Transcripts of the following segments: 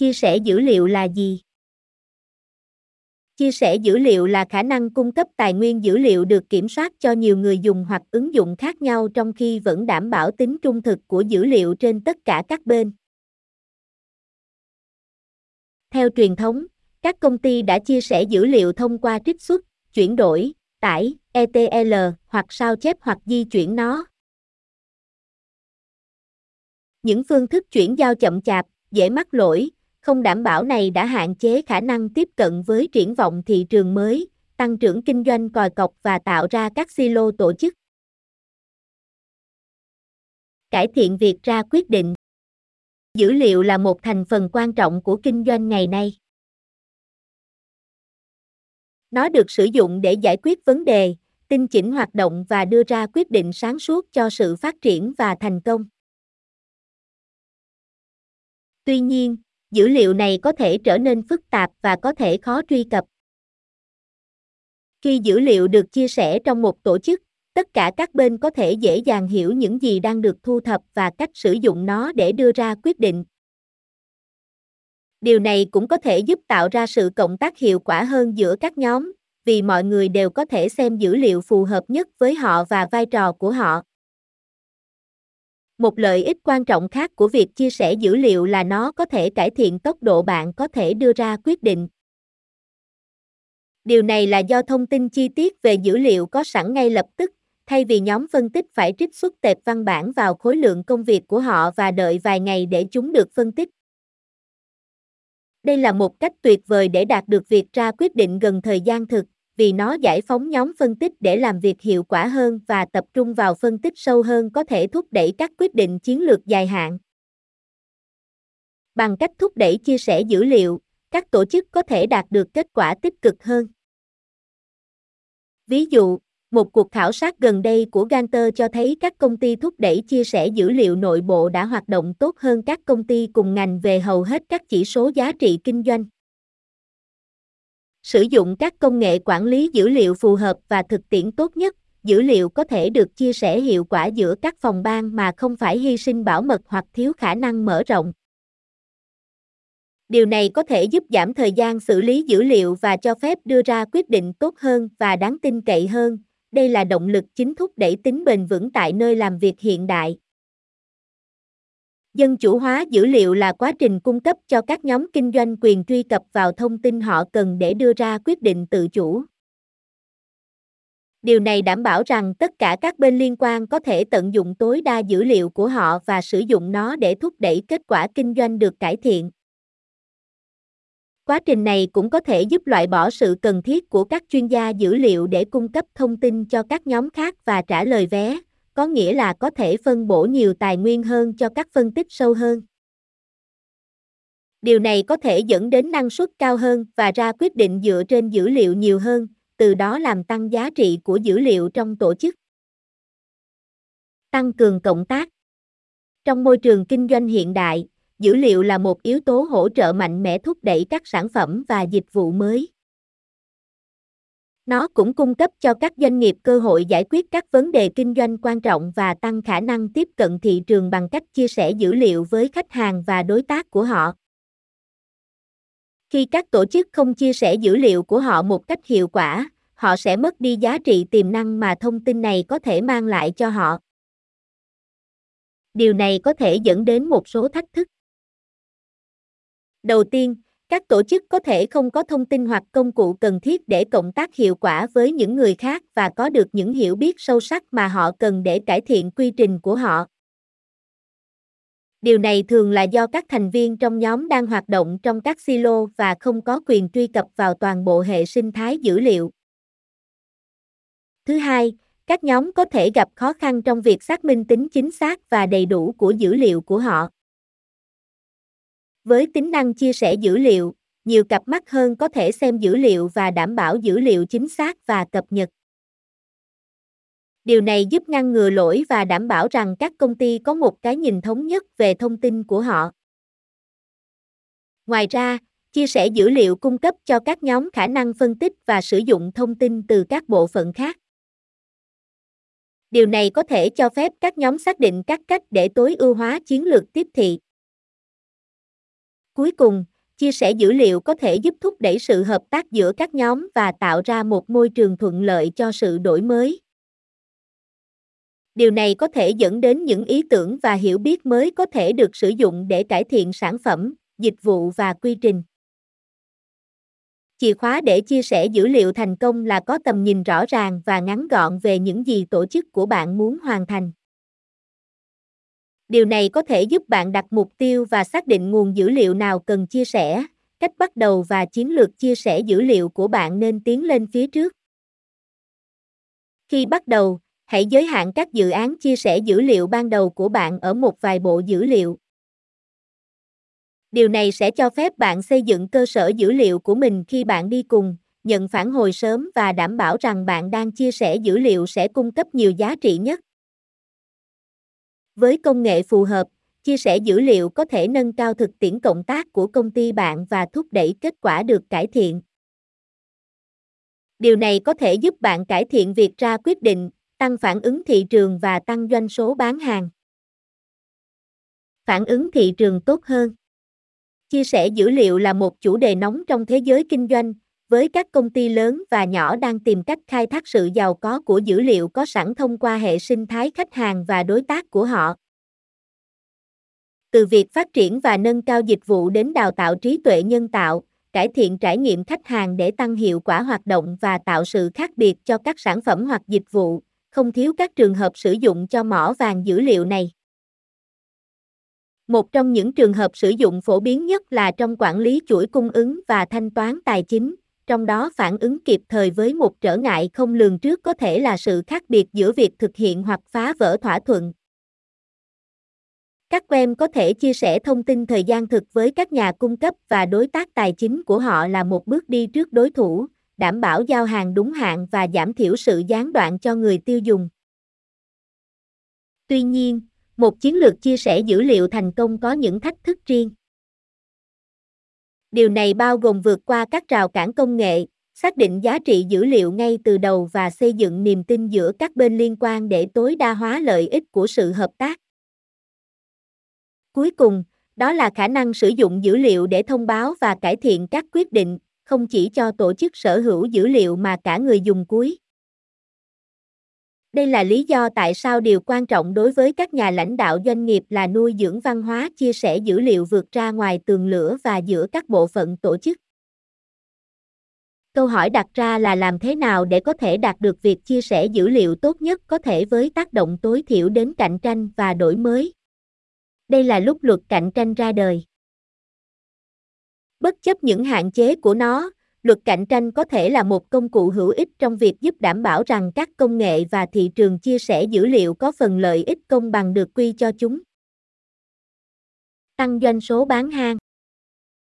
Chia sẻ dữ liệu là gì? Chia sẻ dữ liệu là khả năng cung cấp tài nguyên dữ liệu được kiểm soát cho nhiều người dùng hoặc ứng dụng khác nhau trong khi vẫn đảm bảo tính trung thực của dữ liệu trên tất cả các bên. Theo truyền thống, các công ty đã chia sẻ dữ liệu thông qua trích xuất, chuyển đổi, tải, ETL hoặc sao chép hoặc di chuyển nó. Những phương thức chuyển giao chậm chạp, dễ mắc lỗi, không đảm bảo này đã hạn chế khả năng tiếp cận với triển vọng thị trường mới, tăng trưởng kinh doanh còi cọc và tạo ra các silo tổ chức. Cải thiện việc ra quyết định. Dữ liệu là một thành phần quan trọng của kinh doanh ngày nay. Nó được sử dụng để giải quyết vấn đề, tinh chỉnh hoạt động và đưa ra quyết định sáng suốt cho sự phát triển và thành công. Tuy nhiên, dữ liệu này có thể trở nên phức tạp và có thể khó truy cập. Khi dữ liệu được chia sẻ trong một tổ chức, tất cả các bên có thể dễ dàng hiểu những gì đang được thu thập và cách sử dụng nó để đưa ra quyết định. Điều này cũng có thể giúp tạo ra sự cộng tác hiệu quả hơn giữa các nhóm, vì mọi người đều có thể xem dữ liệu phù hợp nhất với họ và vai trò của họ. Một lợi ích quan trọng khác của việc chia sẻ dữ liệu là nó có thể cải thiện tốc độ bạn có thể đưa ra quyết định. Điều này là do thông tin chi tiết về dữ liệu có sẵn ngay lập tức, thay vì nhóm phân tích phải trích xuất tệp văn bản vào khối lượng công việc của họ và đợi vài ngày để chúng được phân tích. Đây là một cách tuyệt vời để đạt được việc ra quyết định gần thời gian thực, vì nó giải phóng nhóm phân tích để làm việc hiệu quả hơn và tập trung vào phân tích sâu hơn có thể thúc đẩy các quyết định chiến lược dài hạn. Bằng cách thúc đẩy chia sẻ dữ liệu, các tổ chức có thể đạt được kết quả tích cực hơn. Ví dụ, một cuộc khảo sát gần đây của Gartner cho thấy các công ty thúc đẩy chia sẻ dữ liệu nội bộ đã hoạt động tốt hơn các công ty cùng ngành về hầu hết các chỉ số giá trị kinh doanh. Sử dụng các công nghệ quản lý dữ liệu phù hợp và thực tiễn tốt nhất, dữ liệu có thể được chia sẻ hiệu quả giữa các phòng ban mà không phải hy sinh bảo mật hoặc thiếu khả năng mở rộng. Điều này có thể giúp giảm thời gian xử lý dữ liệu và cho phép đưa ra quyết định tốt hơn và đáng tin cậy hơn. Đây là động lực chính thúc đẩy tính bền vững tại nơi làm việc hiện đại. Dân chủ hóa dữ liệu là quá trình cung cấp cho các nhóm kinh doanh quyền truy cập vào thông tin họ cần để đưa ra quyết định tự chủ. Điều này đảm bảo rằng tất cả các bên liên quan có thể tận dụng tối đa dữ liệu của họ và sử dụng nó để thúc đẩy kết quả kinh doanh được cải thiện. Quá trình này cũng có thể giúp loại bỏ sự cần thiết của các chuyên gia dữ liệu để cung cấp thông tin cho các nhóm khác và trả lời vé, có nghĩa là có thể phân bổ nhiều tài nguyên hơn cho các phân tích sâu hơn. Điều này có thể dẫn đến năng suất cao hơn và ra quyết định dựa trên dữ liệu nhiều hơn, từ đó làm tăng giá trị của dữ liệu trong tổ chức. Tăng cường cộng tác. Trong môi trường kinh doanh hiện đại, dữ liệu là một yếu tố hỗ trợ mạnh mẽ thúc đẩy các sản phẩm và dịch vụ mới. Nó cũng cung cấp cho các doanh nghiệp cơ hội giải quyết các vấn đề kinh doanh quan trọng và tăng khả năng tiếp cận thị trường bằng cách chia sẻ dữ liệu với khách hàng và đối tác của họ. Khi các tổ chức không chia sẻ dữ liệu của họ một cách hiệu quả, họ sẽ mất đi giá trị tiềm năng mà thông tin này có thể mang lại cho họ. Điều này có thể dẫn đến một số thách thức. Đầu tiên, các tổ chức có thể không có thông tin hoặc công cụ cần thiết để cộng tác hiệu quả với những người khác và có được những hiểu biết sâu sắc mà họ cần để cải thiện quy trình của họ. Điều này thường là do các thành viên trong nhóm đang hoạt động trong các silo và không có quyền truy cập vào toàn bộ hệ sinh thái dữ liệu. Thứ hai, các nhóm có thể gặp khó khăn trong việc xác minh tính chính xác và đầy đủ của dữ liệu của họ. Với tính năng chia sẻ dữ liệu, nhiều cặp mắt hơn có thể xem dữ liệu và đảm bảo dữ liệu chính xác và cập nhật. Điều này giúp ngăn ngừa lỗi và đảm bảo rằng các công ty có một cái nhìn thống nhất về thông tin của họ. Ngoài ra, chia sẻ dữ liệu cung cấp cho các nhóm khả năng phân tích và sử dụng thông tin từ các bộ phận khác. Điều này có thể cho phép các nhóm xác định các cách để tối ưu hóa chiến lược tiếp thị. Cuối cùng, chia sẻ dữ liệu có thể giúp thúc đẩy sự hợp tác giữa các nhóm và tạo ra một môi trường thuận lợi cho sự đổi mới. Điều này có thể dẫn đến những ý tưởng và hiểu biết mới có thể được sử dụng để cải thiện sản phẩm, dịch vụ và quy trình. Chìa khóa để chia sẻ dữ liệu thành công là có tầm nhìn rõ ràng và ngắn gọn về những gì tổ chức của bạn muốn hoàn thành. Điều này có thể giúp bạn đặt mục tiêu và xác định nguồn dữ liệu nào cần chia sẻ, cách bắt đầu và chiến lược chia sẻ dữ liệu của bạn nên tiến lên phía trước. Khi bắt đầu, hãy giới hạn các dự án chia sẻ dữ liệu ban đầu của bạn ở một vài bộ dữ liệu. Điều này sẽ cho phép bạn xây dựng cơ sở dữ liệu của mình khi bạn đi cùng, nhận phản hồi sớm và đảm bảo rằng bạn đang chia sẻ dữ liệu sẽ cung cấp nhiều giá trị nhất. Với công nghệ phù hợp, chia sẻ dữ liệu có thể nâng cao thực tiễn cộng tác của công ty bạn và thúc đẩy kết quả được cải thiện. Điều này có thể giúp bạn cải thiện việc ra quyết định, tăng phản ứng thị trường và tăng doanh số bán hàng. Phản ứng thị trường tốt hơn. Chia sẻ dữ liệu là một chủ đề nóng trong thế giới kinh doanh, với các công ty lớn và nhỏ đang tìm cách khai thác sự giàu có của dữ liệu có sẵn thông qua hệ sinh thái khách hàng và đối tác của họ. Từ việc phát triển và nâng cao dịch vụ đến đào tạo trí tuệ nhân tạo, cải thiện trải nghiệm khách hàng để tăng hiệu quả hoạt động và tạo sự khác biệt cho các sản phẩm hoặc dịch vụ, không thiếu các trường hợp sử dụng cho mỏ vàng dữ liệu này. Một trong những trường hợp sử dụng phổ biến nhất là trong quản lý chuỗi cung ứng và thanh toán tài chính, trong đó phản ứng kịp thời với một trở ngại không lường trước có thể là sự khác biệt giữa việc thực hiện hoặc phá vỡ thỏa thuận. Các quem có thể chia sẻ thông tin thời gian thực với các nhà cung cấp và đối tác tài chính của họ là một bước đi trước đối thủ, đảm bảo giao hàng đúng hạn và giảm thiểu sự gián đoạn cho người tiêu dùng. Tuy nhiên, một chiến lược chia sẻ dữ liệu thành công có những thách thức riêng. Điều này bao gồm vượt qua các rào cản công nghệ, xác định giá trị dữ liệu ngay từ đầu và xây dựng niềm tin giữa các bên liên quan để tối đa hóa lợi ích của sự hợp tác. Cuối cùng, đó là khả năng sử dụng dữ liệu để thông báo và cải thiện các quyết định, không chỉ cho tổ chức sở hữu dữ liệu mà cả người dùng cuối. Đây là lý do tại sao điều quan trọng đối với các nhà lãnh đạo doanh nghiệp là nuôi dưỡng văn hóa chia sẻ dữ liệu vượt ra ngoài tường lửa và giữa các bộ phận tổ chức. Câu hỏi đặt ra là làm thế nào để có thể đạt được việc chia sẻ dữ liệu tốt nhất có thể với tác động tối thiểu đến cạnh tranh và đổi mới? Đây là lúc luật cạnh tranh ra đời. Bất chấp những hạn chế của nó, luật cạnh tranh có thể là một công cụ hữu ích trong việc giúp đảm bảo rằng các công nghệ và thị trường chia sẻ dữ liệu có phần lợi ích công bằng được quy cho chúng. Tăng doanh số bán hàng.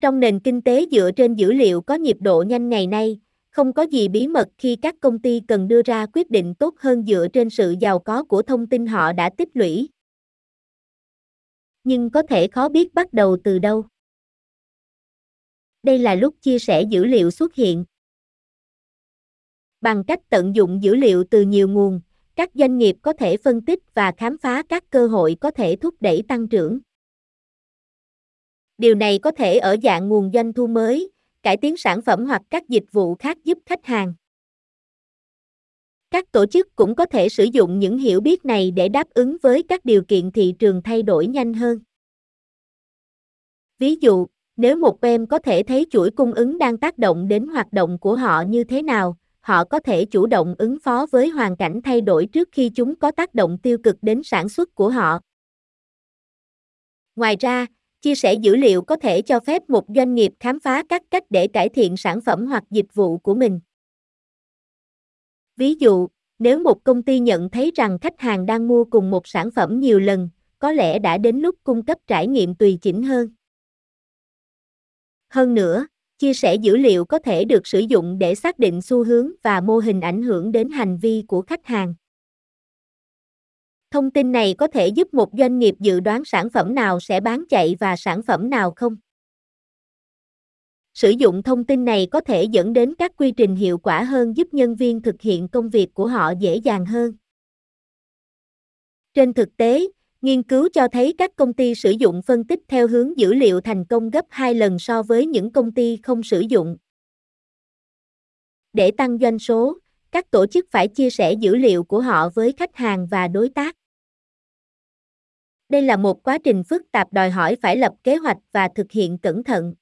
Trong nền kinh tế dựa trên dữ liệu có nhịp độ nhanh ngày nay, không có gì bí mật khi các công ty cần đưa ra quyết định tốt hơn dựa trên sự giàu có của thông tin họ đã tích lũy. Nhưng có thể khó biết bắt đầu từ đâu. Đây là lúc chia sẻ dữ liệu xuất hiện. Bằng cách tận dụng dữ liệu từ nhiều nguồn, các doanh nghiệp có thể phân tích và khám phá các cơ hội có thể thúc đẩy tăng trưởng. Điều này có thể ở dạng nguồn doanh thu mới, cải tiến sản phẩm hoặc các dịch vụ khác giúp khách hàng. Các tổ chức cũng có thể sử dụng những hiểu biết này để đáp ứng với các điều kiện thị trường thay đổi nhanh hơn. Ví dụ, nếu một quem có thể thấy chuỗi cung ứng đang tác động đến hoạt động của họ như thế nào, họ có thể chủ động ứng phó với hoàn cảnh thay đổi trước khi chúng có tác động tiêu cực đến sản xuất của họ. Ngoài ra, chia sẻ dữ liệu có thể cho phép một doanh nghiệp khám phá các cách để cải thiện sản phẩm hoặc dịch vụ của mình. Ví dụ, nếu một công ty nhận thấy rằng khách hàng đang mua cùng một sản phẩm nhiều lần, có lẽ đã đến lúc cung cấp trải nghiệm tùy chỉnh hơn. Hơn nữa, chia sẻ dữ liệu có thể được sử dụng để xác định xu hướng và mô hình ảnh hưởng đến hành vi của khách hàng. Thông tin này có thể giúp một doanh nghiệp dự đoán sản phẩm nào sẽ bán chạy và sản phẩm nào không. Sử dụng thông tin này có thể dẫn đến các quy trình hiệu quả hơn giúp nhân viên thực hiện công việc của họ dễ dàng hơn. Trên thực tế, Nghiên cứu cho thấy các công ty sử dụng phân tích theo hướng dữ liệu thành công gấp 2 lần so với những công ty không sử dụng. Để tăng doanh số, các tổ chức phải chia sẻ dữ liệu của họ với khách hàng và đối tác. Đây là một quá trình phức tạp đòi hỏi phải lập kế hoạch và thực hiện cẩn thận.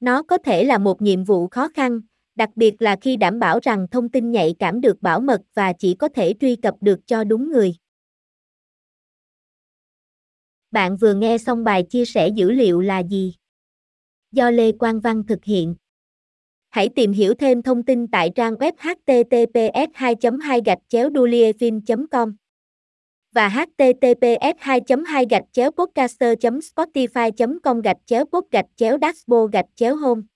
Nó có thể là một nhiệm vụ khó khăn, đặc biệt là khi đảm bảo rằng thông tin nhạy cảm được bảo mật và chỉ có thể truy cập được cho đúng người. Bạn vừa nghe xong bài chia sẻ dữ liệu là gì? Do Lê Quang Văn thực hiện. Hãy tìm hiểu thêm thông tin tại trang web https://dulieuphiendich.com và https://podcaster.spotify.com/pod/dashboard/home.